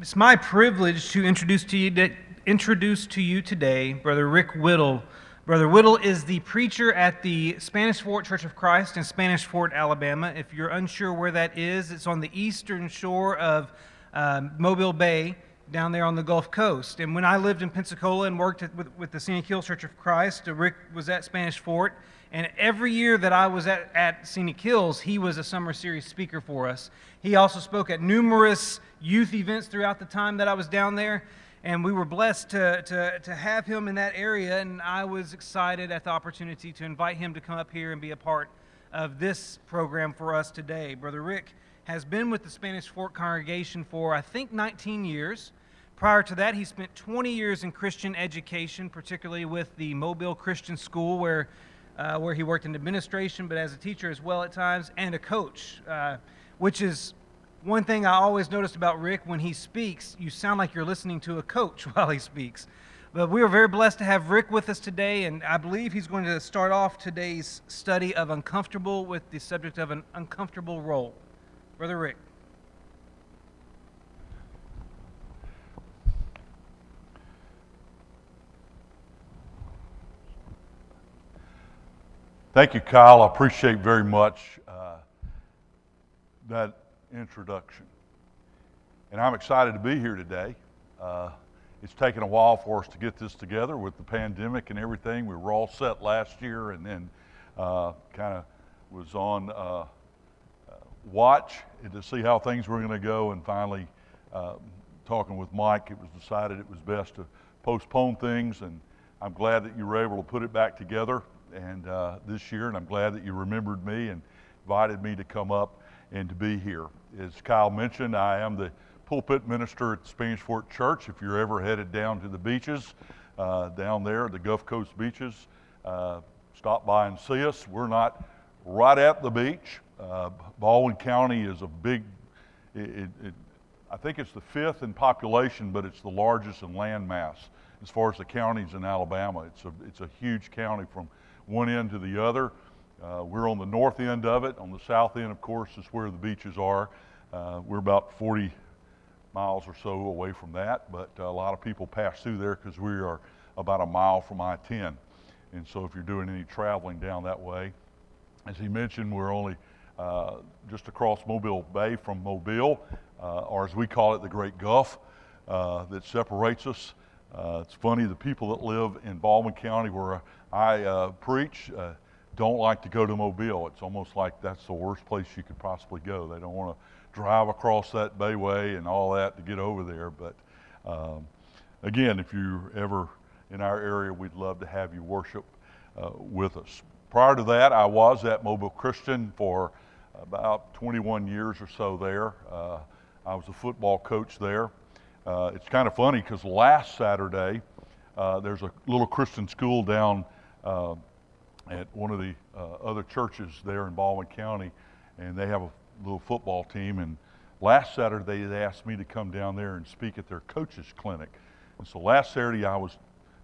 It's my privilege to introduce to you today Brother Rick Whittle. Brother Whittle is the preacher at the Spanish Fort Church of Christ in Spanish Fort, Alabama. If you're unsure where that is, it's on the eastern shore of Mobile Bay, down there on the Gulf Coast. And when I lived in Pensacola and worked with the Santa Keel Church of Christ, Rick was at Spanish Fort. And every year that I was at Scenic Hills, he was a summer series speaker for us. He also spoke at numerous youth events throughout the time that I was down there, and we were blessed to have him in that area, and I was excited at the opportunity to invite him to come up here and be a part of this program for us today. Brother Rick has been with the Spanish Fork Congregation for, I think, 19 years. Prior to that, he spent 20 years in Christian education, particularly with the Mobile Christian School, where he worked in administration, but as a teacher as well at times, and a coach, which is one thing I always noticed about Rick. When he speaks, you sound like you're listening to a coach while he speaks. But we are very blessed to have Rick with us today, and I believe he's going to start off today's study of uncomfortable with the subject of an uncomfortable role. Brother Rick. Thank you, Kyle. I appreciate very much that introduction. And I'm excited to be here today. It's taken a while for us to get this together with the pandemic and everything. We were all set last year and then kind of was on watch to see how things were going to go. And finally, talking with Mike, it was decided it was best to postpone things. And I'm glad that you were able to put it back together. And this year, and I'm glad that you remembered me and invited me to come up and to be here. As Kyle mentioned, I am the pulpit minister at Spanish Fort Church. If you're ever headed down to the beaches, down there, the Gulf Coast beaches, stop by and see us. We're not right at the beach. Baldwin County is a big, I think it's the fifth in population, but it's the largest in land mass as far as the counties in Alabama. It's a huge county from one end to the other. We're on the north end of it. On the south end, of course, is where the beaches are. We're about 40 miles or so away from that, but a lot of people pass through there because we are about a mile from I-10. And so if you're doing any traveling down that way, as he mentioned, we're only just across Mobile Bay from Mobile, or as we call it, the Great Gulf that separates us. It's funny, the people that live in Baldwin County where I preach don't like to go to Mobile. It's almost like that's the worst place you could possibly go. They don't want to drive across that bayway and all that to get over there. But again, if you're ever in our area, we'd love to have you worship with us. Prior to that, I was at Mobile Christian for about 21 years or so there. I was a football coach there. It's kind of funny because last Saturday, there's a little Christian school down at one of the other churches there in Baldwin County, and they have a little football team. And last Saturday, they asked me to come down there and speak at their coaches clinic. And so last Saturday, I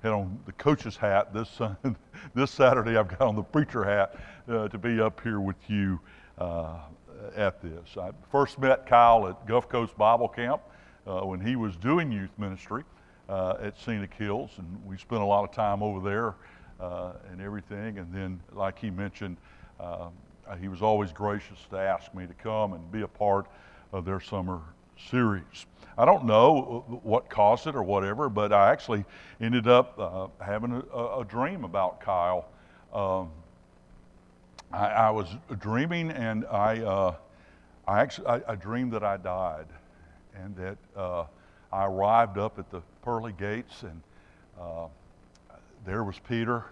had on the coach's hat. This Saturday, I've got on the preacher hat to be up here with you at this. I first met Kyle at Gulf Coast Bible Camp. When he was doing youth ministry at Scenic Hills, and we spent a lot of time over there and everything. And then, like he mentioned, he was always gracious to ask me to come and be a part of their summer series. I don't know what caused it or whatever, but I actually ended up having a dream about Kyle. I was dreaming, and I dreamed that I died. And that I arrived up at the pearly gates, and there was Peter.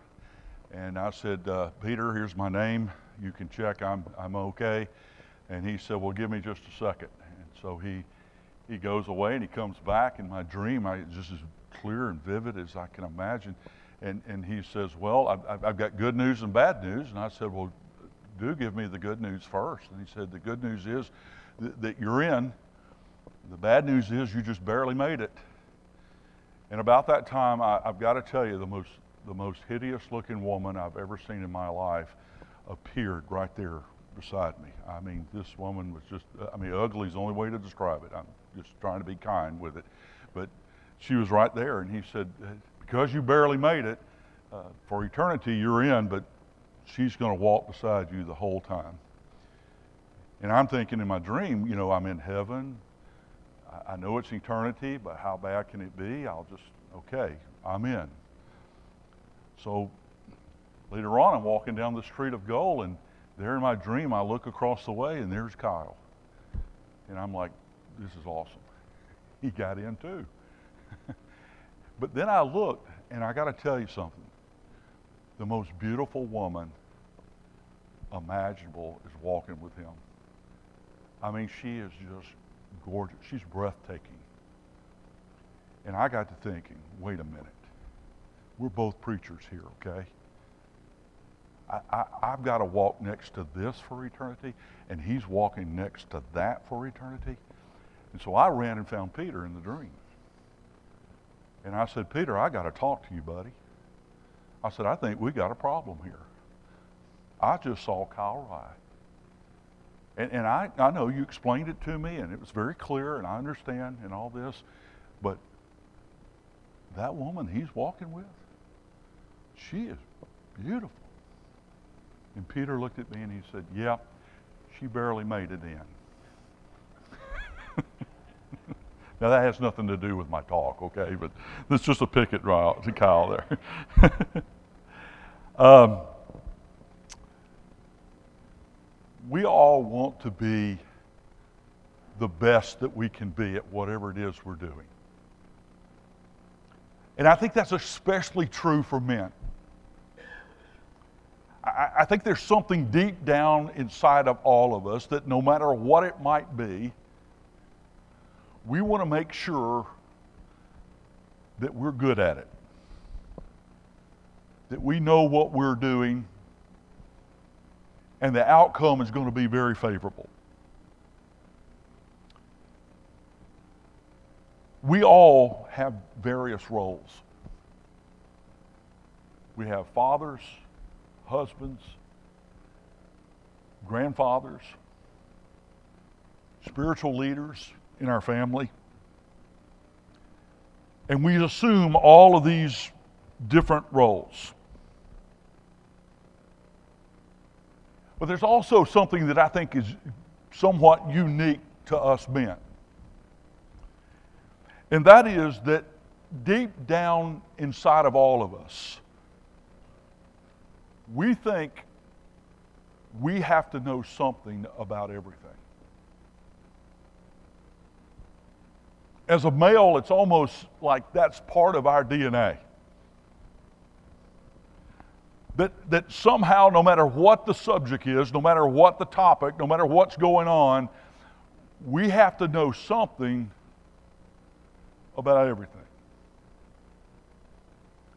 And I said, Peter, here's my name. You can check. I'm okay. And he said, well, give me just a second. And so he goes away, and he comes back. In my dream, just as clear and vivid as I can imagine. And he says, well, I've got good news and bad news. And I said, well, do give me the good news first. And he said, the good news is that you're in. The bad news is you just barely made it. And about that time, I've got to tell you, the most hideous looking woman I've ever seen in my life appeared right there beside me. I mean, this woman was just, ugly is the only way to describe it. I'm just trying to be kind with it. But she was right there, and he said, because you barely made it, for eternity you're in, but she's going to walk beside you the whole time. And I'm thinking in my dream, you know, I'm in heaven. I know it's eternity, but how bad can it be? Okay, I'm in. So later on, I'm walking down the street of gold, and there in my dream, I look across the way, and there's Kyle. And I'm like, this is awesome. He got in too. But then I looked, and I got to tell you something. The most beautiful woman imaginable is walking with him. I mean, she is just gorgeous. She's breathtaking. And I got to thinking, wait a minute. We're both preachers here, okay? I've got to walk next to this for eternity, and he's walking next to that for eternity. And so I ran and found Peter in the dream. And I said, Peter, I got to talk to you, buddy. I said, I think we got a problem here. I just saw Kyle Wright. And I know you explained it to me, and it was very clear, and I understand and all this, but that woman he's walking with, she is beautiful. And Peter looked at me and he said, yeah, she barely made it in. Now that has nothing to do with my talk, okay? But that's just a picket route to Kyle there. We all want to be the best that we can be at whatever it is we're doing. And I think that's especially true for men. I think there's something deep down inside of all of us that no matter what it might be, we want to make sure that we're good at it, that we know what we're doing, and the outcome is going to be very favorable. We all have various roles. We have fathers, husbands, grandfathers, spiritual leaders in our family. And we assume all of these different roles. But there's also something that I think is somewhat unique to us men. And that is that deep down inside of all of us, we think we have to know something about everything. As a male, it's almost like that's part of our DNA. That somehow, no matter what the subject is, no matter what the topic, no matter what's going on, we have to know something about everything.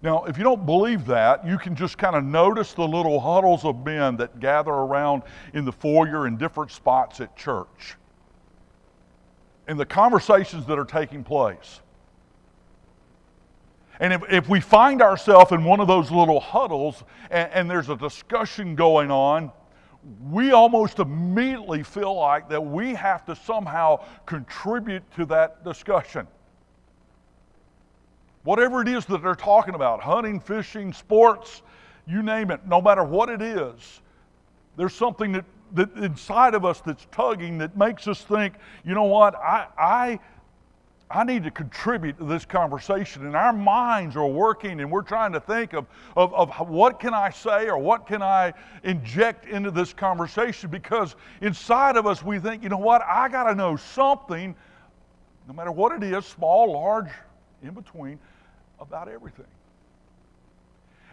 Now, if you don't believe that, you can just kind of notice the little huddles of men that gather around in the foyer in different spots at church, and the conversations that are taking place. And if we find ourselves in one of those little huddles and there's a discussion going on, we almost immediately feel like that we have to somehow contribute to that discussion. Whatever it is that they're talking about, hunting, fishing, sports, you name it, no matter what it is, there's something that inside of us that's tugging that makes us think, you know what, I need to contribute to this conversation. And our minds are working and we're trying to think of what can I say or what can I inject into this conversation, because inside of us we think, you know what, I got to know something, no matter what it is, small, large, in between, about everything.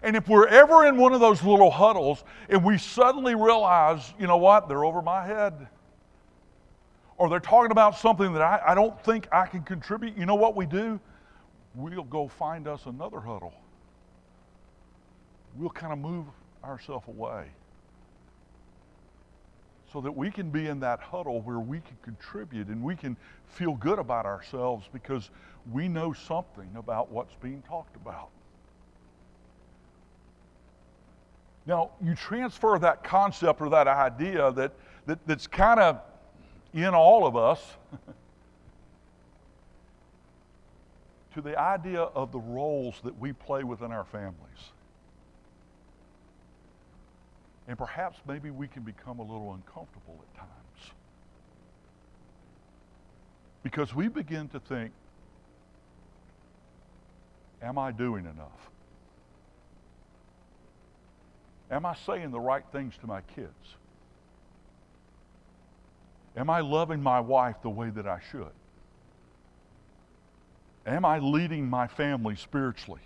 And if we're ever in one of those little huddles and we suddenly realize, you know what, they're over my head, or they're talking about something that I don't think I can contribute, you know what we do? We'll go find us another huddle. We'll kind of move ourselves away so that we can be in that huddle where we can contribute and we can feel good about ourselves because we know something about what's being talked about. Now, you transfer that concept or that idea that's kind of in all of us to the idea of the roles that we play within our families. And perhaps maybe we can become a little uncomfortable at times. Because we begin to think, am I doing enough? Am I saying the right things to my kids? Am I loving my wife the way that I should? Am I leading my family spiritually?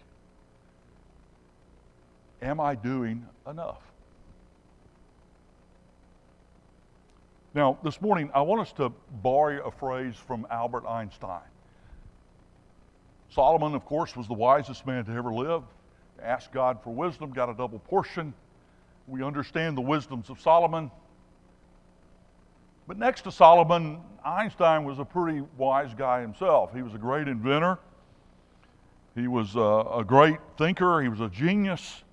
Am I doing enough? Now, this morning, I want us to borrow a phrase from Albert Einstein. Solomon, of course, was the wisest man to ever live. Asked God for wisdom, got a double portion. We understand the wisdoms of Solomon. But next to Solomon, Einstein was a pretty wise guy himself. He was a great inventor. He was a great thinker. He was a genius.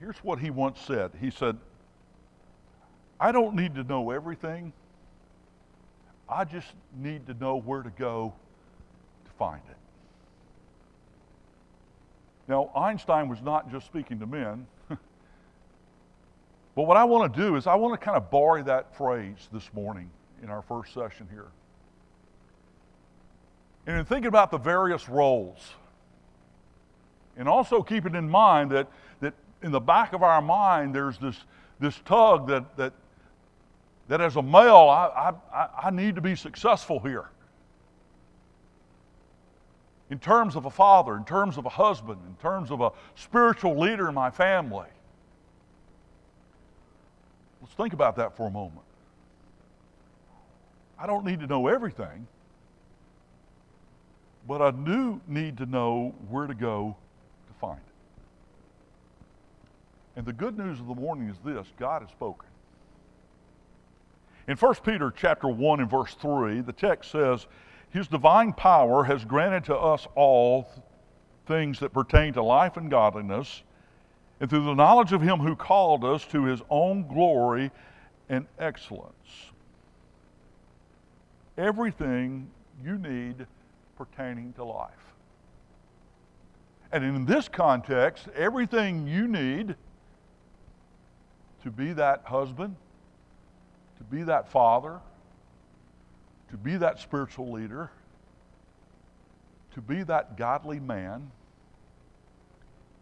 Here's what he once said. He said, I don't need to know everything. I just need to know where to go to find it. Now, Einstein was not just speaking to men. But what I want to do is I want to kind of borrow that phrase this morning in our first session here. And in thinking about the various roles, and also keeping in mind that in the back of our mind there's this tug that as a male I need to be successful here. In terms of a father, in terms of a husband, in terms of a spiritual leader in my family. Let's think about that for a moment. I don't need to know everything, but I do need to know where to go to find it. And the good news of the morning is this: God has spoken. In 1 Peter chapter 1 and verse 3, the text says, His divine power has granted to us all things that pertain to life and godliness, and through the knowledge of Him who called us to His own glory and excellence. Everything you need pertaining to life. And in this context, everything you need to be that husband, to be that father, to be that spiritual leader, to be that godly man,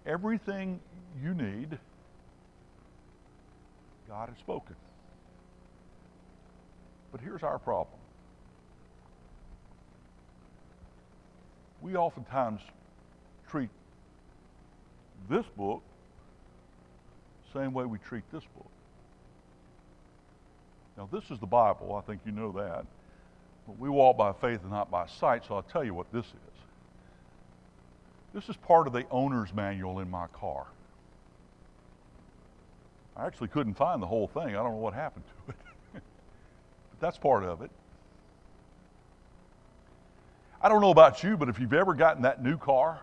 everything you need, God has spoken. But here's our problem. We oftentimes treat this book the same way we treat this book. Now, this is the Bible. I think you know that. But we walk by faith and not by sight, so I'll tell you what this is. This is part of the owner's manual in my car. I actually couldn't find the whole thing. I don't know what happened to it. But that's part of it. I don't know about you, but if you've ever gotten that new car,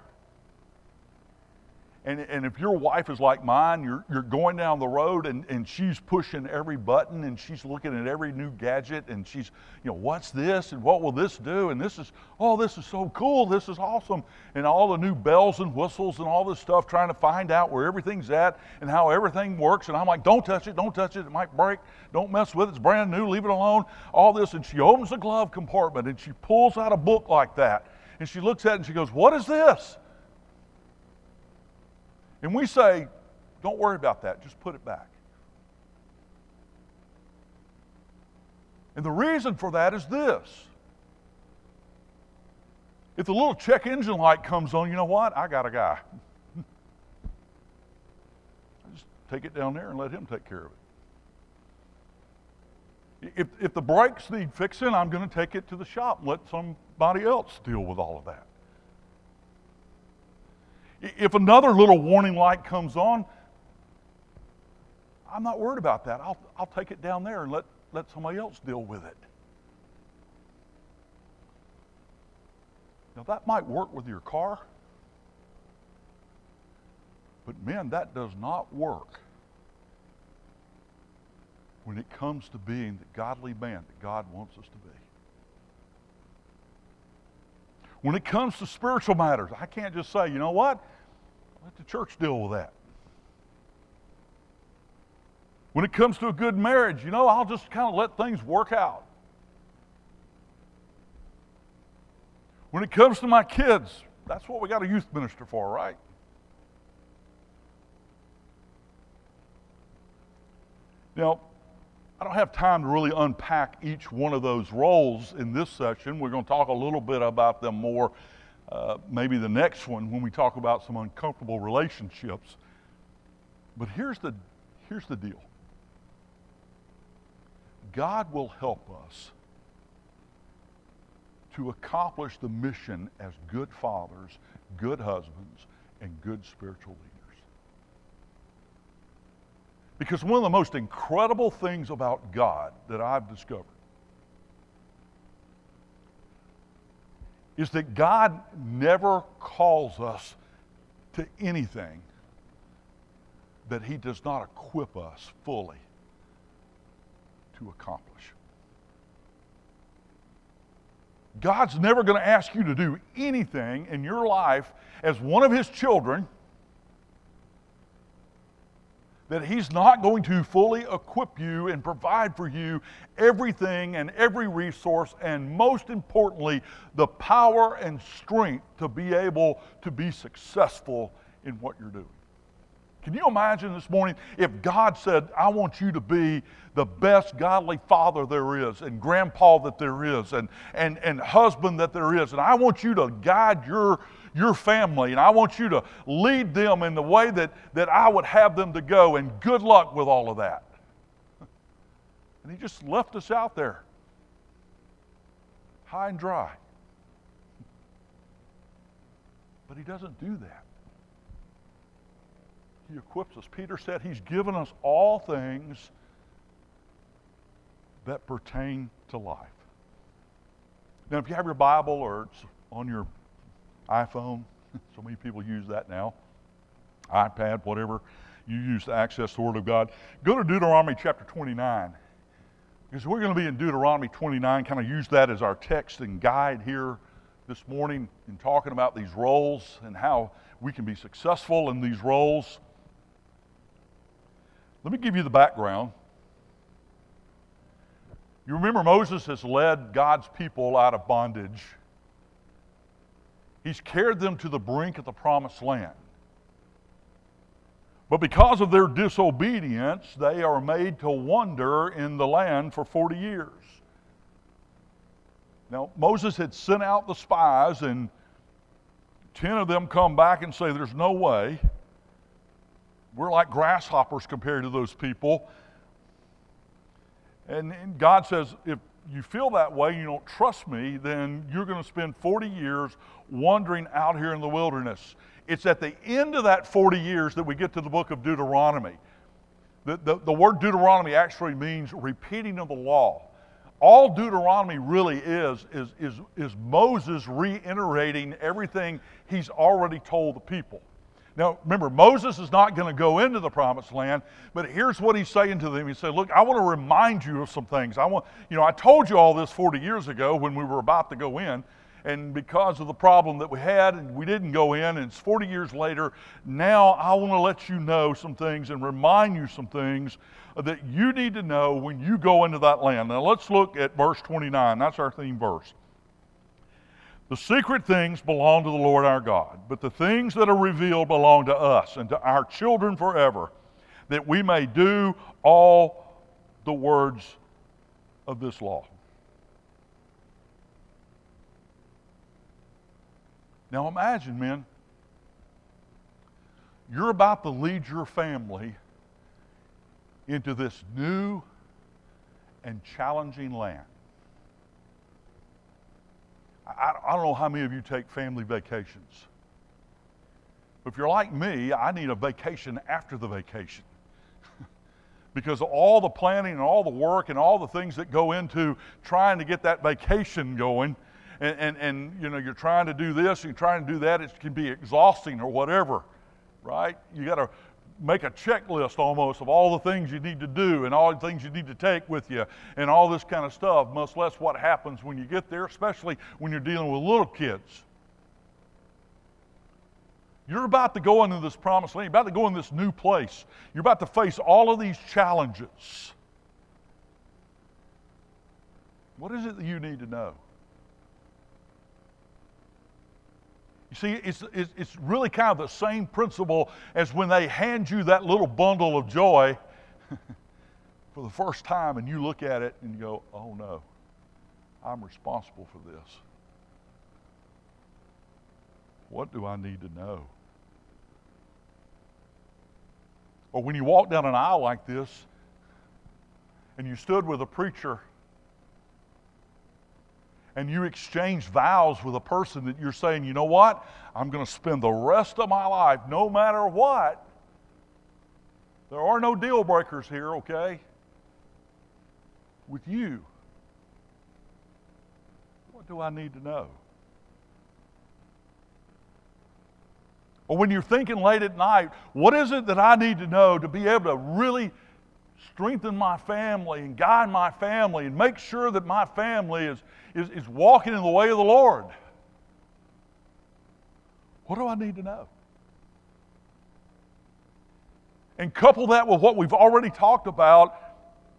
and if your wife is like mine, you're going down the road and she's pushing every button and she's looking at every new gadget and she's, what's this and what will this do? And this is so cool, this is awesome. And all the new bells and whistles and all this stuff, trying to find out where everything's at and how everything works. And I'm like, don't touch it, it might break. Don't mess with it, it's brand new, leave it alone. All this, and she opens the glove compartment and she pulls out a book like that. And she looks at it and she goes, what is this? And we say, don't worry about that, just put it back. And the reason for that is this. If the little check engine light comes on, you know what? I got a guy. Just take it down there and let him take care of it. If the brakes need fixing, I'm going to take it to the shop and let somebody else deal with all of that. If another little warning light comes on, I'm not worried about that. I'll take it down there and let somebody else deal with it. Now, that might work with your car, but man, that does not work when it comes to being the godly man that God wants us to be. When it comes to spiritual matters, I can't just say, you know what? Let the church deal with that. When it comes to a good marriage, you know, I'll just kind of let things work out. When it comes to my kids, that's what we got a youth minister for, right? Now, I don't have time to really unpack each one of those roles in this session. We're going to talk a little bit about them more, maybe the next one when we talk about some uncomfortable relationships. But here's the deal. God will help us to accomplish the mission as good fathers, good husbands, and good spiritual leaders. Because one of the most incredible things about God that I've discovered is that God never calls us to anything that He does not equip us fully to accomplish. God's never going to ask you to do anything in your life as one of His children that He's not going to fully equip you and provide for you everything and every resource, and most importantly, the power and strength to be able to be successful in what you're doing. Can you imagine this morning if God said, I want you to be the best godly father there is, and grandpa that there is, and husband that there is, and I want you to guide your family, and I want you to lead them in the way that I would have them to go, and good luck with all of that. And He just left us out there, high and dry. But He doesn't do that. He equips us. Peter said He's given us all things that pertain to life. Now, if you have your Bible or it's on your iPhone, so many people use that now, iPad, whatever you use to access the Word of God, go to Deuteronomy chapter 29. Because we're going to be in Deuteronomy 29, kind of use that as our text and guide here this morning in talking about these roles and how we can be successful in these roles. Let me give you the background. You remember Moses has led God's people out of bondage. He's carried them to the brink of the promised land. But because of their disobedience, they are made to wander in the land for 40 years. Now, Moses had sent out the spies, and 10 of them come back and say, there's no way. We're like grasshoppers compared to those people. And God says, if you feel that way, you don't trust me, then you're going to spend 40 years wandering out here in the wilderness. It's at the end of that 40 years that we get to the book of Deuteronomy. The word Deuteronomy actually means repeating of the law. All Deuteronomy really is Moses reiterating everything he's already told the people. Now, remember, Moses is not going to go into the promised land, but here's what he's saying to them. He said, look, I want to remind you of some things. I told you all this 40 years ago when we were about to go in, and because of the problem that we had, and we didn't go in, and it's 40 years later, now I want to let you know some things and remind you some things that you need to know when you go into that land. Now let's look at verse 29. That's our theme verse. The secret things belong to the Lord our God, but the things that are revealed belong to us and to our children forever, that we may do all the words of this law. Now imagine, men, you're about to lead your family into this new and challenging land. I don't know how many of you take family vacations. But if you're like me, I need a vacation after the vacation. Because all the planning and all the work and all the things that go into trying to get that vacation going, And you're trying to do this, you're trying to do that, it can be exhausting or whatever, right? You got to make a checklist almost of all the things you need to do and all the things you need to take with you and all this kind of stuff, much less what happens when you get there, especially when you're dealing with little kids. You're about to go into this promised land. You're about to go in this new place. You're about to face all of these challenges. What is it that you need to know? You see, it's really kind of the same principle as when they hand you that little bundle of joy for the first time and you look at it and you go, oh no, I'm responsible for this. What do I need to know? Or when you walk down an aisle like this and you stood with a preacher and you exchange vows with a person that you're saying, you know what? I'm going to spend the rest of my life, no matter what. There are no deal breakers here, okay? With you. What do I need to know? Or when you're thinking late at night, what is it that I need to know to be able to really strengthen my family and guide my family and make sure that my family is walking in the way of the Lord? What do I need to know? And couple that with what we've already talked about,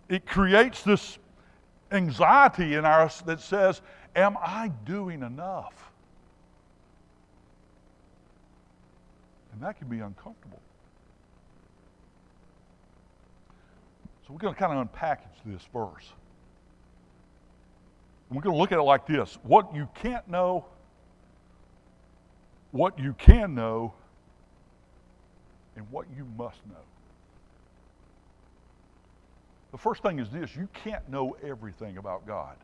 it creates this anxiety in us that says, am I doing enough? And that can be uncomfortable. So we're going to kind of unpackage this verse. We're going to look at it like this. What you can't know, what you can know, and what you must know. The first thing is this. You can't know everything about God.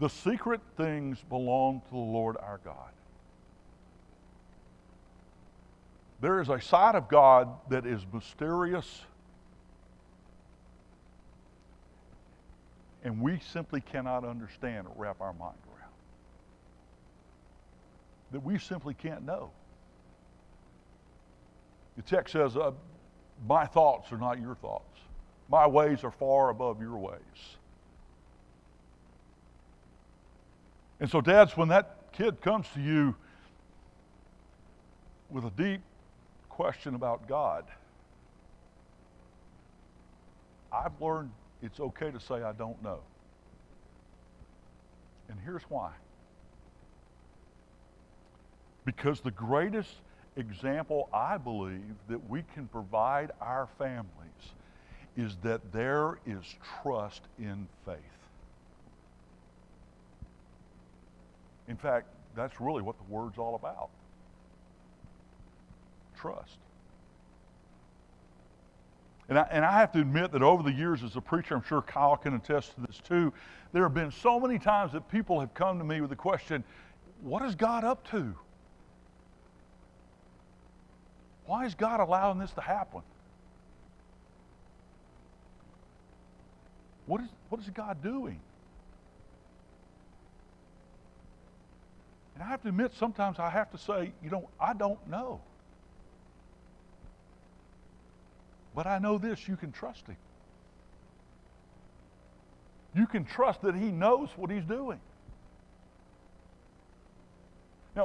The secret things belong to the Lord our God. There is a side of God that is mysterious, and we simply cannot understand or wrap our mind around. That we simply can't know. The text says, my thoughts are not your thoughts. My ways are far above your ways. And so, dads, when that kid comes to you with a deep question about God, I've learned it's okay to say I don't know. And here's why. Because the greatest example I believe that we can provide our families is that there is trust in faith. In fact, that's really what the word's all about. Trust. And I have to admit that over the years as a preacher, I'm sure Kyle can attest to this too, there have been so many times that people have come to me with the question, what is God up to? Why is God allowing this to happen? What is God doing? And I have to admit, sometimes I have to say, you know, I don't know. But I know this, you can trust Him. You can trust that He knows what He's doing.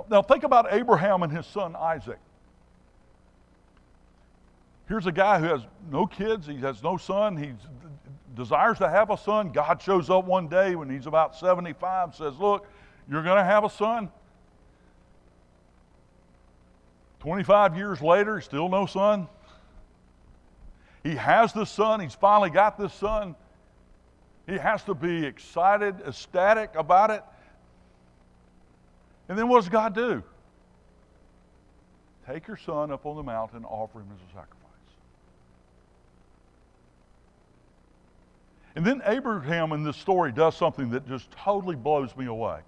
Now think about Abraham and his son Isaac. Here's a guy who has no kids, he has no son, he desires to have a son. God shows up one day when he's about 75 and says, look, you're going to have a son. 25 years later, still no son. He has this son. He's finally got this son. He has to be excited, ecstatic about it. And then what does God do? Take your son up on the mountain, offer him as a sacrifice. And then Abraham in this story does something that just totally blows me away.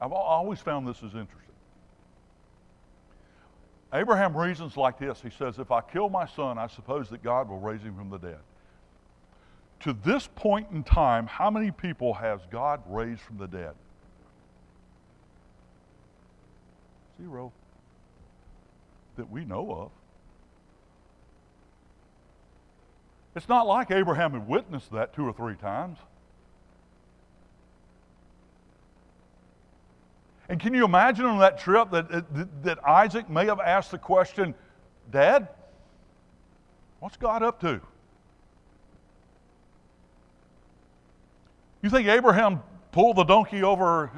I've always found this is interesting. Abraham reasons like this. He says, if I kill my son, I suppose that God will raise him from the dead. To this point in time, how many people has God raised from the dead? Zero. that we know of. It's not like Abraham had witnessed that two or three times. And can you imagine on that trip that Isaac may have asked the question, Dad, what's God up to? You think Abraham pulled the donkey over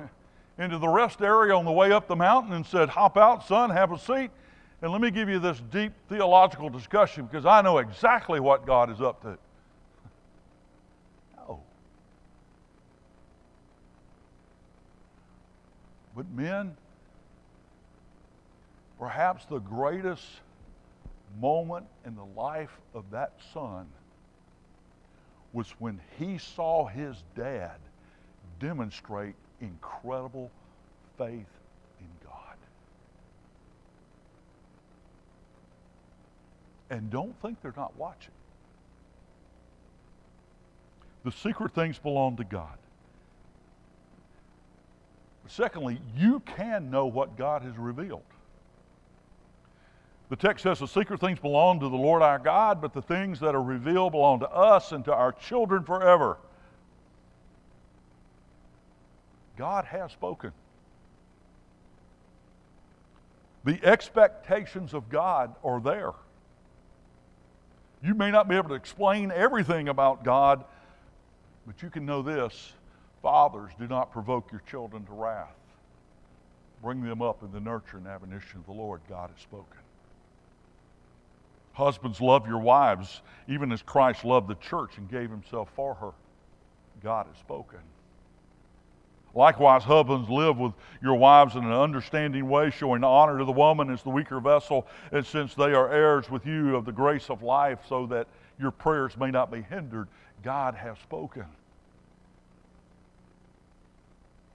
into the rest area on the way up the mountain and said, hop out, son, have a seat, and let me give you this deep theological discussion because I know exactly what God is up to? No. But men, perhaps the greatest moment in the life of that son was when he saw his dad demonstrate incredible faith in God. And don't think they're not watching. The secret things belong to God. Secondly, you can know what God has revealed. The text says the secret things belong to the Lord our God, but the things that are revealed belong to us and to our children forever. God has spoken. The expectations of God are there. You may not be able to explain everything about God, but you can know this. Fathers, do not provoke your children to wrath. Bring them up in the nurture and admonition of the Lord. God has spoken. Husbands, love your wives, even as Christ loved the church and gave himself for her. God has spoken. Likewise, husbands, live with your wives in an understanding way, showing honor to the woman as the weaker vessel, and since they are heirs with you of the grace of life, so that your prayers may not be hindered. God has spoken.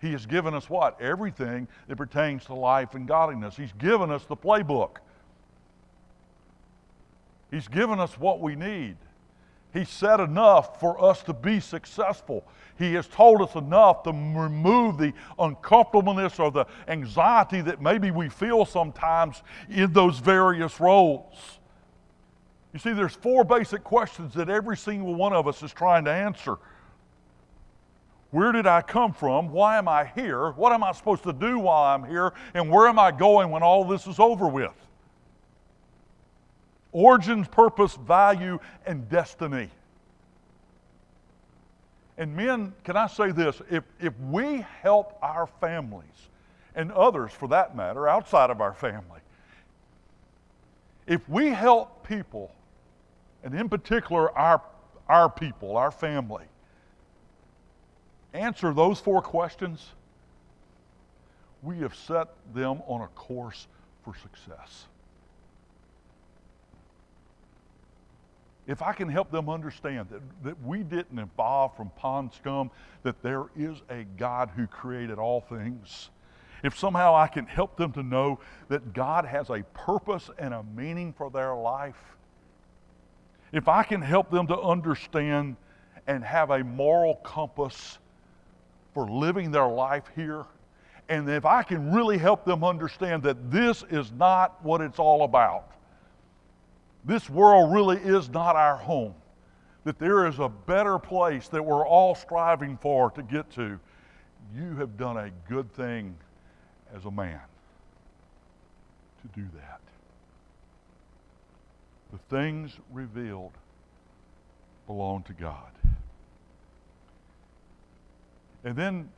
He has given us what? Everything that pertains to life and godliness. He's given us the playbook. He's given us what we need. He said enough for us to be successful. He has told us enough to remove the uncomfortableness or the anxiety that maybe we feel sometimes in those various roles. You see, there's four basic questions that every single one of us is trying to answer. Where did I come from? Why am I here? What am I supposed to do while I'm here? And where am I going when all this is over with? Origin, purpose, value, and destiny. And men, can I say this? If we help our families, and others for that matter, outside of our family, if we help people, and in particular our people, our family, answer those four questions, we have set them on a course for success. If I can help them understand that we didn't evolve from pond scum, that there is a God who created all things, if somehow I can help them to know that God has a purpose and a meaning for their life, if I can help them to understand and have a moral compass for living their life here, and if I can really help them understand that this is not what it's all about, this world really is not our home, that there is a better place that we're all striving for to get to, you have done a good thing as a man to do that. The things revealed belong to God. And then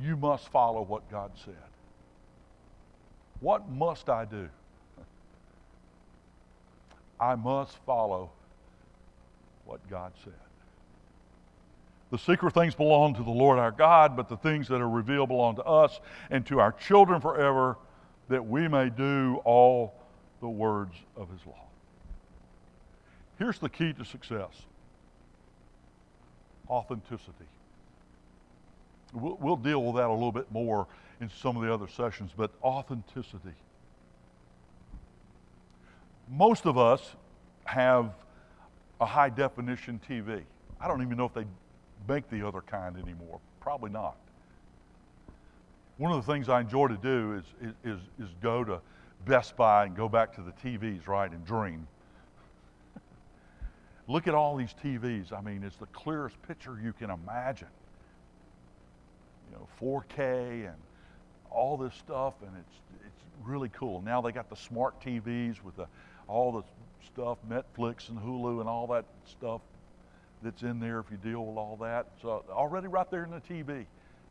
you must follow what God said. What must I do? I must follow what God said. The secret things belong to the Lord our God, but the things that are revealed belong to us and to our children forever, that we may do all the words of his law. Here's the key to success. Authenticity. We'll deal with that a little bit more in some of the other sessions, but authenticity. Most of us have a high-definition TV. I don't even know if they make the other kind anymore. Probably not. One of the things I enjoy to do is go to Best Buy and go back to the TVs, right, and dream. Look at all these TVs. I mean, it's the clearest picture you can imagine. You know, 4K and all this stuff, and it's really cool. Now they got the smart TVs with all the stuff, Netflix and Hulu and all that stuff that's in there if you deal with all that. So already right there in the TV.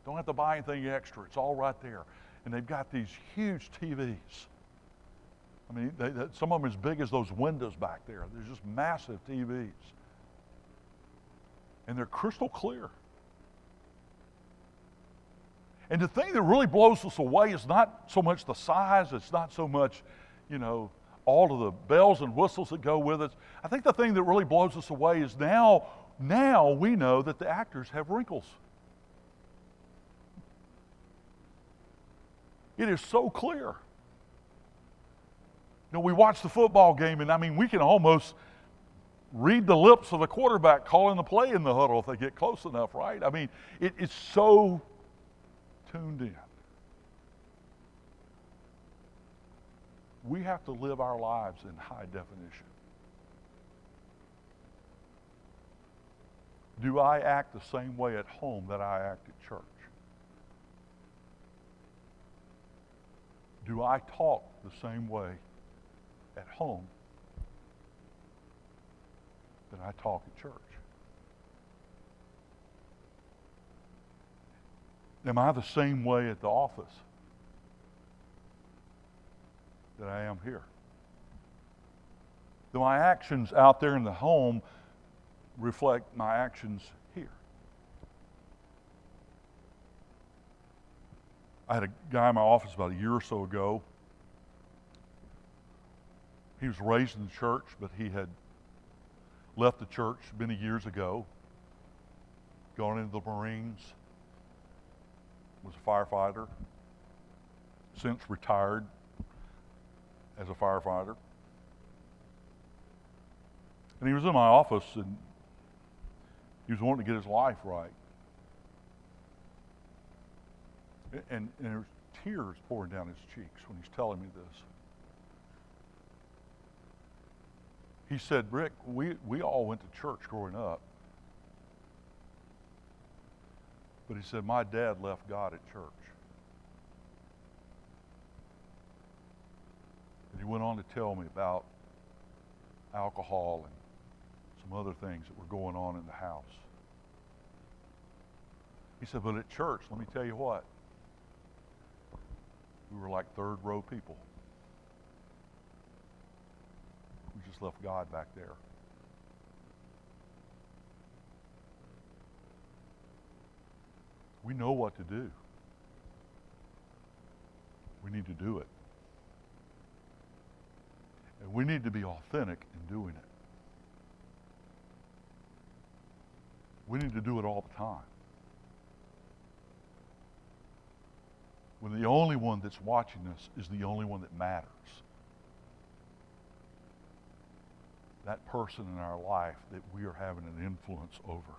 Don't have to buy anything extra. It's all right there. And they've got these huge TVs. I mean, some of them as big as those windows back there. They're just massive TVs. And they're crystal clear. And the thing that really blows us away is not so much the size, it's not so much, you know, all of the bells and whistles that go with it. I think the thing that really blows us away is now we know that the actors have wrinkles. It is so clear. You know, we watch the football game, and I mean, we can almost read the lips of the quarterback calling the play in the huddle if they get close enough, right? I mean, it's so tuned in. We have to live our lives in high definition. Do I act the same way at home that I act at church? Do I talk the same way at home that I talk at church? Am I the same way at the office that I am here? Do my actions out there in the home reflect my actions here? I had a guy in my office about a year or so ago. He was raised in the church, but he had left the church many years ago, gone into the Marines, was a firefighter, since retired as a firefighter. And he was in my office, and he was wanting to get his life right. And there was tears pouring down his cheeks when he's telling me this. He said, "Rick, we all went to church growing up." But he said, "My dad left God at church. And he went on to tell me about alcohol and some other things that were going on in the house." He said, "But at church, let me tell you what, we were like third row people. We just left God back there." We know what to do. We need to do it. And we need to be authentic in doing it. We need to do it all the time. When the only one that's watching us is the only one that matters. That person in our life that we are having an influence over.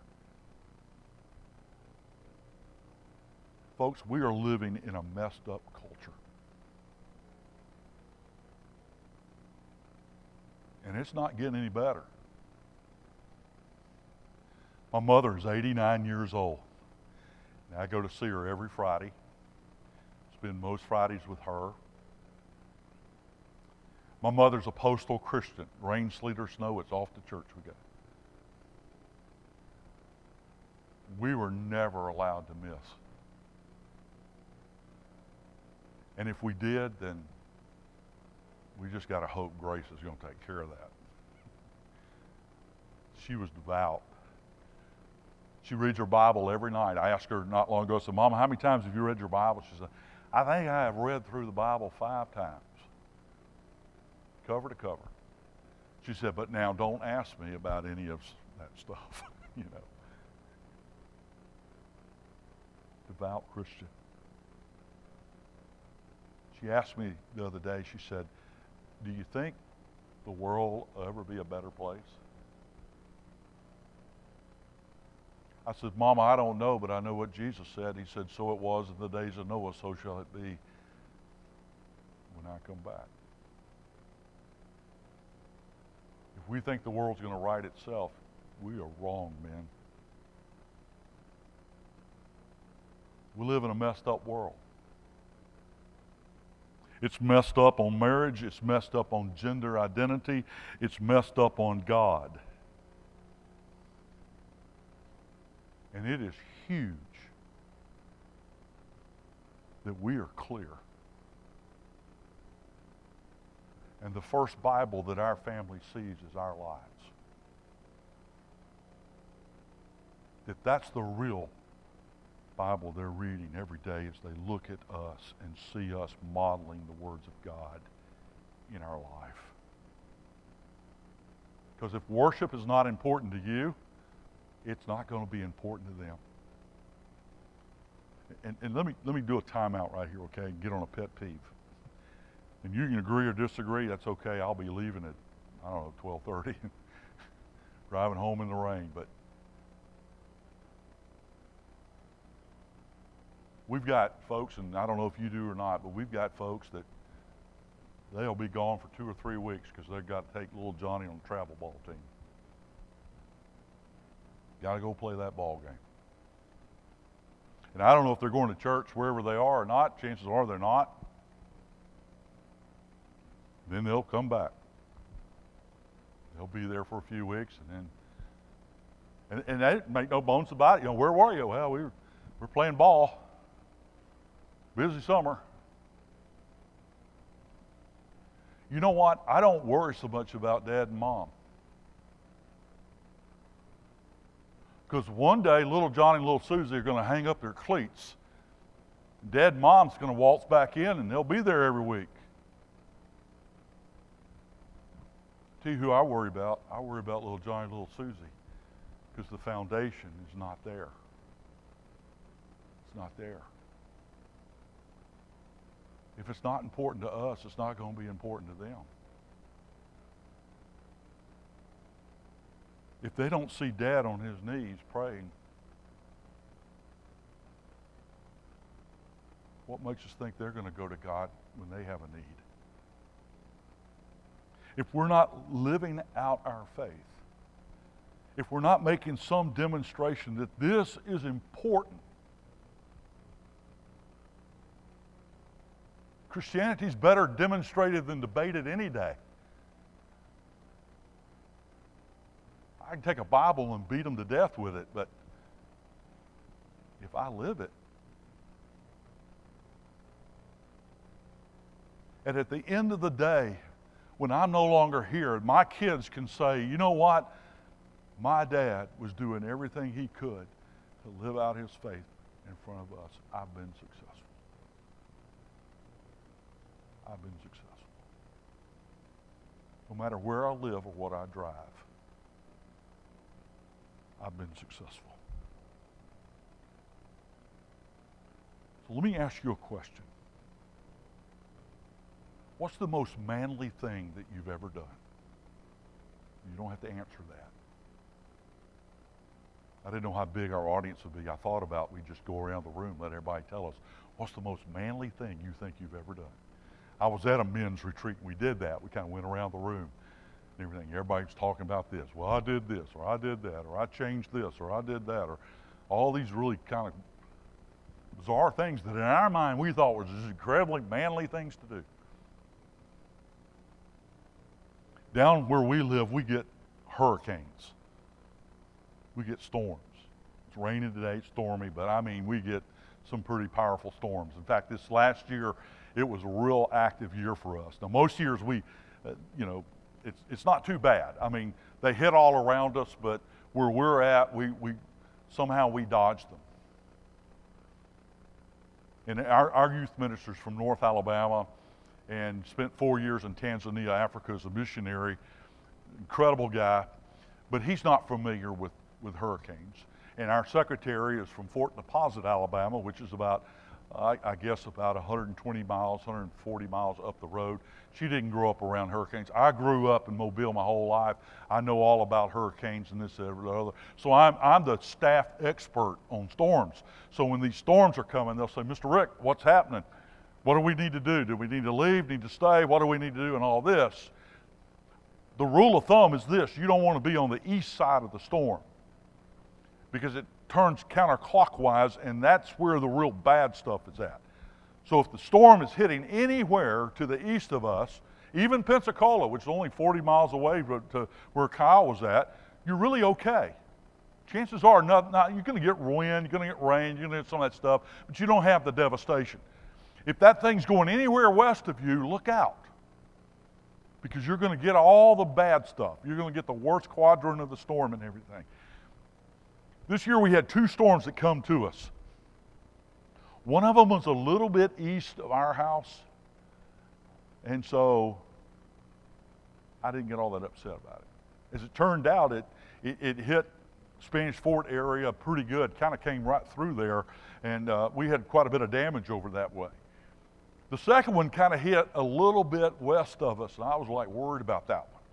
Folks, we are living in a messed up culture. And it's not getting any better. My mother is 89 years old. And I go to see her every Friday. Spend most Fridays with her. My mother's a postal Christian. Rain, sleet, or snow, it's off to church we go. We were never allowed to miss. And if we did, then we just got to hope grace is going to take care of that. She was devout. She reads her Bible every night. I asked her not long ago, I said, "Mama, how many times have you read your Bible?" She said, "I think I have read through the Bible 5 times, cover to cover." She said, "But now don't ask me about any of that stuff," you know. Devout Christian. She asked me the other day, she said, "Do you think the world will ever be a better place?" I said, "Mama, I don't know, but I know what Jesus said. He said, so it was in the days of Noah, so shall it be when I come back." If we think the world's going to right itself, we are wrong, man. We live in a messed up world. It's messed up on marriage. It's messed up on gender identity. It's messed up on God. And it is huge that we are clear. And the first Bible that our family sees is our lives. That's the real Bible they're reading every day as they look at us and see us modeling the words of God in our life. Because if worship is not important to you, it's not going to be important to them. And let me do a timeout right here, okay? Get on a pet peeve. And you can agree or disagree, that's okay. I'll be leaving at, 12:30, driving home in the rain, but we've got folks, and I don't know if you do or not, but we've got folks that they'll be gone for 2 or 3 weeks because they've got to take little Johnny on the travel ball team. Got to go play that ball game. And I don't know if they're going to church wherever they are or not. Chances are they're not. Then they'll come back. They'll be there for a few weeks, and they make no bones about it. Where were you? Well, we're playing ball. Busy summer. You know what? I don't worry so much about Dad and Mom. Because one day, little Johnny and little Susie are going to hang up their cleats. Dad and Mom's going to waltz back in, and they'll be there every week. See who I worry about? I worry about little Johnny and little Susie because the foundation is not there. It's not there. If it's not important to us, it's not going to be important to them. If they don't see Dad on his knees praying, what makes us think they're going to go to God when they have a need? If we're not living out our faith, if we're not making some demonstration that this is important, Christianity is better demonstrated than debated any day. I can take a Bible and beat them to death with it, but if I live it, and at the end of the day, when I'm no longer here, my kids can say, you know what? My dad was doing everything he could to live out his faith in front of us. I've been successful. I've been successful. No matter where I live or what I drive, I've been successful. So let me ask you a question. What's the most manly thing that you've ever done? You don't have to answer that. I didn't know how big our audience would be. I thought about we just go around the room, let everybody tell us, what's the most manly thing you think you've ever done? I was at a men's retreat, and we did that. We kind of went around the room and everything. Everybody was talking about this. Well, I did this, or I did that, or I changed this, or I did that, or all these really kind of bizarre things that in our mind we thought were just incredibly manly things to do. Down where we live, we get hurricanes. We get storms. It's raining today, it's stormy, but we get some pretty powerful storms. In fact, this last year, it was a real active year for us. Now, most years we, it's not too bad. They hit all around us, but where we're at, we somehow dodged them. And our youth ministers from North Alabama, and spent 4 years in Tanzania, Africa, as a missionary, incredible guy, but he's not familiar with hurricanes. And our secretary is from Fort Deposit, Alabama, which is about, I guess, about 120 miles, 140 miles up the road. She didn't grow up around hurricanes. I grew up in Mobile my whole life. I know all about hurricanes and this, that, and the other. So I'm the staff expert on storms. So when these storms are coming, they'll say, Mr. Rick, what's happening? What do we need to do? Do we need to leave, need to stay? What do we need to do in all this? The rule of thumb is this: you don't want to be on the east side of the storm because it turns counterclockwise, and that's where the real bad stuff is at. So if the storm is hitting anywhere to the east of us, even Pensacola, which is only 40 miles away to where Kyle was at, you're really okay. Chances are not you're going to get wind, you're going to get rain, you're going to get some of that stuff, but you don't have the devastation. If that thing's going anywhere west of you, look out, because you're going to get all the bad stuff. You're going to get the worst quadrant of the storm and everything. This year we had two storms that come to us. One of them was a little bit east of our house, and so I didn't get all that upset about it. As it turned out, it hit Spanish Fort area pretty good, kind of came right through there, and we had quite a bit of damage over that way. The second one kind of hit a little bit west of us, and I was like worried about that one.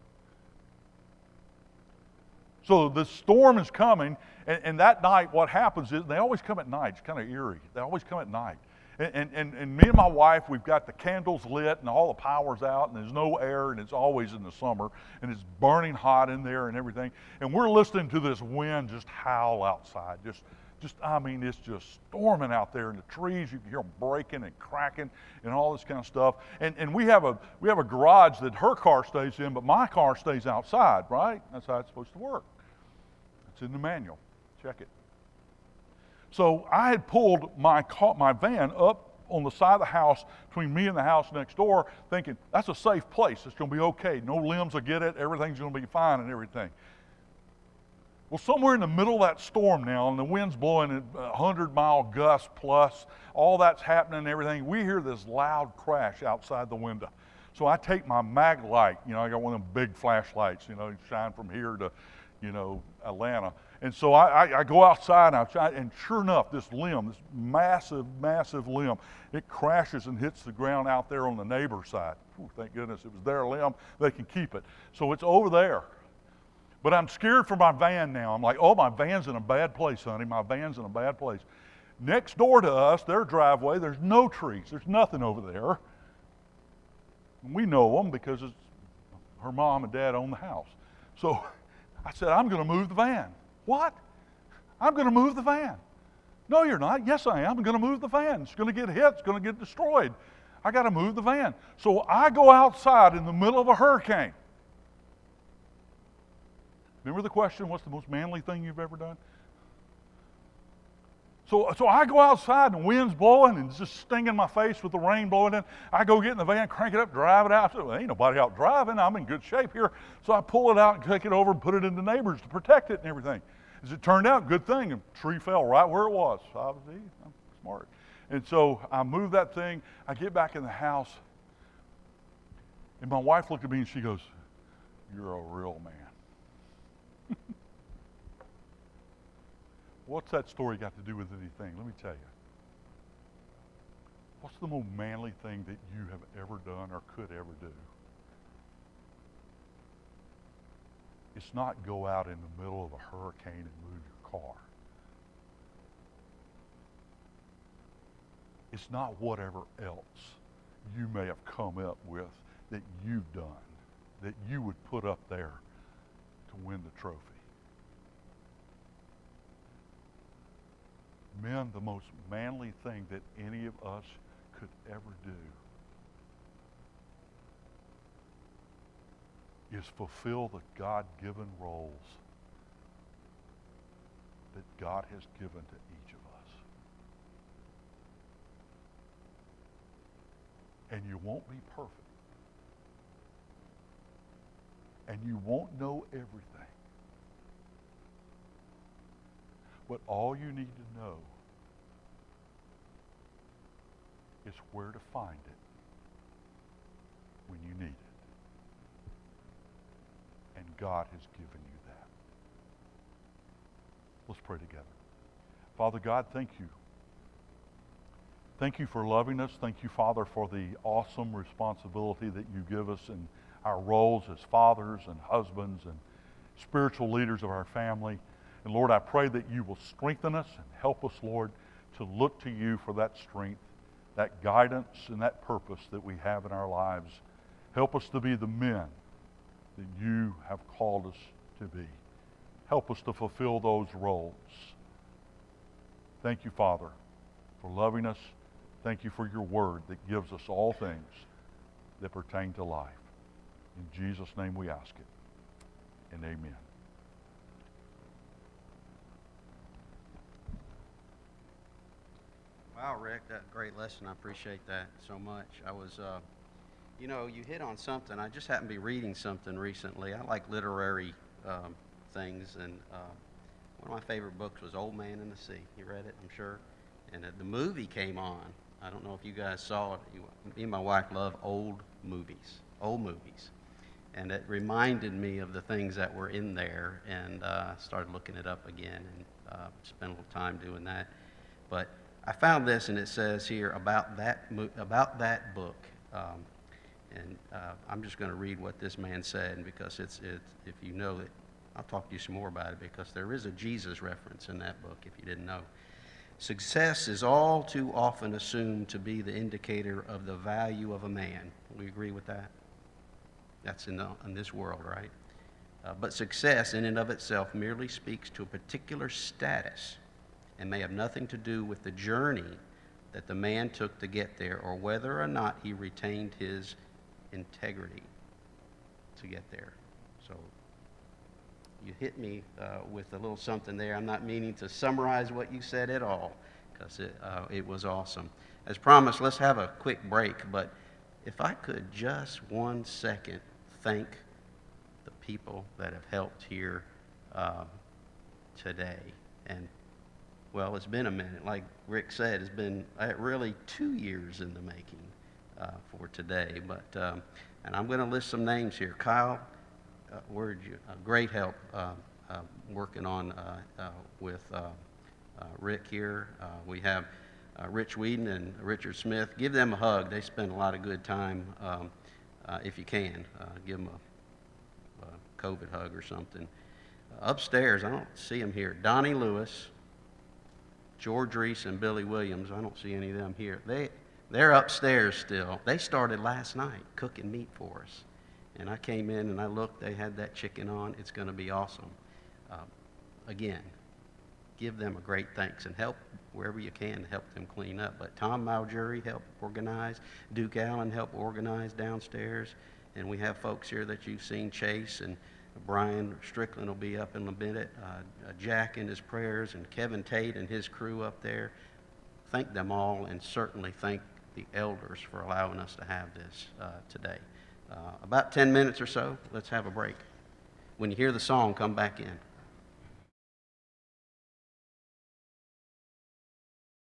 So the storm is coming, and that night what happens is, they always come at night, it's kind of eerie, they always come at night. And me and my wife, we've got the candles lit and all the power's out and there's no air and it's always in the summer and it's burning hot in there and everything. And we're listening to this wind just howl outside. I mean, it's just storming out there in the trees. You can hear them breaking and cracking and all this kind of stuff. And we have a garage that her car stays in, but my car stays outside, right? That's how it's supposed to work. It's in the manual. Check it. So I had pulled my van up on the side of the house between me and the house next door, thinking that's a safe place. It's going to be okay. No limbs will get it. Everything's going to be fine and everything. Well, somewhere in the middle of that storm now, and the wind's blowing at 100-mile gust plus, all that's happening and everything, we hear this loud crash outside the window. So I take my mag light. You know, I got one of them big flashlights, you know, shine from here to, you know, Atlanta. And so I go outside, and sure enough, this limb, this massive, massive limb, it crashes and hits the ground out there on the neighbor's side. Ooh, thank goodness it was their limb. They can keep it. So it's over there. But I'm scared for my van now. I'm like, oh, my van's in a bad place, honey. My van's in a bad place. Next door to us, their driveway, there's no trees. There's nothing over there. And we know them because it's her mom and dad own the house. So I said, I'm going to move the van. What? I'm going to move the van. No, you're not. Yes, I am. I'm going to move the van. It's going to get hit. It's going to get destroyed. I got to move the van. So I go outside in the middle of a hurricane. Remember the question, what's the most manly thing you've ever done? So I go outside and the wind's blowing and it's just stinging my face with the rain blowing in. I go get in the van, crank it up, drive it out. There ain't nobody out driving. I'm in good shape here. So I pull it out and take it over and put it in the neighbors to protect it and everything. As it turned out, good thing. A tree fell right where it was. Obviously, I'm smart. And so I move that thing. I get back in the house. And my wife looked at me and she goes, "You're a real man." What's that story got to do with anything? Let me tell you. What's the most manly thing that you have ever done or could ever do? It's not go out in the middle of a hurricane and move your car. It's not whatever else you may have come up with that you've done, that you would put up there to win the trophy. Men, the most manly thing that any of us could ever do is fulfill the God-given roles that God has given to each of us. And you won't be perfect. And you won't know everything. But all you need to know is where to find it when you need it. And God has given you that. Let's pray together. Father God, thank you. Thank you for loving us. Thank you, Father, for the awesome responsibility that you give us in our roles as fathers and husbands and spiritual leaders of our family. And Lord, I pray that you will strengthen us and help us, Lord, to look to you for that strength, that guidance, and that purpose that we have in our lives. Help us to be the men that you have called us to be. Help us to fulfill those roles. Thank you, Father, for loving us. Thank you for your word that gives us all things that pertain to life. In Jesus' name we ask it, and amen. Wow, Rick, that great lesson. I appreciate that so much. I was, you hit on something. I just happened to be reading something recently. I like literary things, and one of my favorite books was Old Man and the Sea. You read it, I'm sure? And the movie came on. I don't know if you guys saw it. Me and my wife love old movies. And it reminded me of the things that were in there, and I started looking it up again and spent a little time doing that. But I found this, and it says here about that book. I'm just going to read what this man said, because if you know it, I'll talk to you some more about it, because there is a Jesus reference in that book if you didn't know. Success is all too often assumed to be the indicator of the value of a man. We agree with that? That's in this world, right? But success in and of itself merely speaks to a particular status and may have nothing to do with the journey that the man took to get there, or whether or not he retained his integrity to get there. So you hit me with a little something there. I'm not meaning to summarize what you said at all, because it was awesome. As promised, let's have a quick break, but if I could just 1 second thank the people that have helped here today. And well, it's been a minute. Like Rick said, it's been really 2 years in the making for today. But and I'm going to list some names here. Kyle, great help working on with Rick here. We have Rich Whedon and Richard Smith. Give them a hug. They spend a lot of good time. If you can, give them a COVID hug or something. Upstairs, I don't see them here. Donnie Lewis, George Reese, and Billy Williams. I don't see any of them here. They're upstairs still. They started last night cooking meat for us. And I came in and I looked. They had that chicken on. It's going to be awesome. Again, give them a great thanks, and help wherever you can, help them clean up. But Tom Mowjury helped organize. Duke Allen helped organize downstairs. And we have folks here that you've seen. Chase and Brian Strickland will be up in a minute. Jack and his prayers, and Kevin Tate and his crew up there. Thank them all, and certainly thank the elders for allowing us to have this today. About 10 minutes or so, let's have a break. When you hear the song, come back in.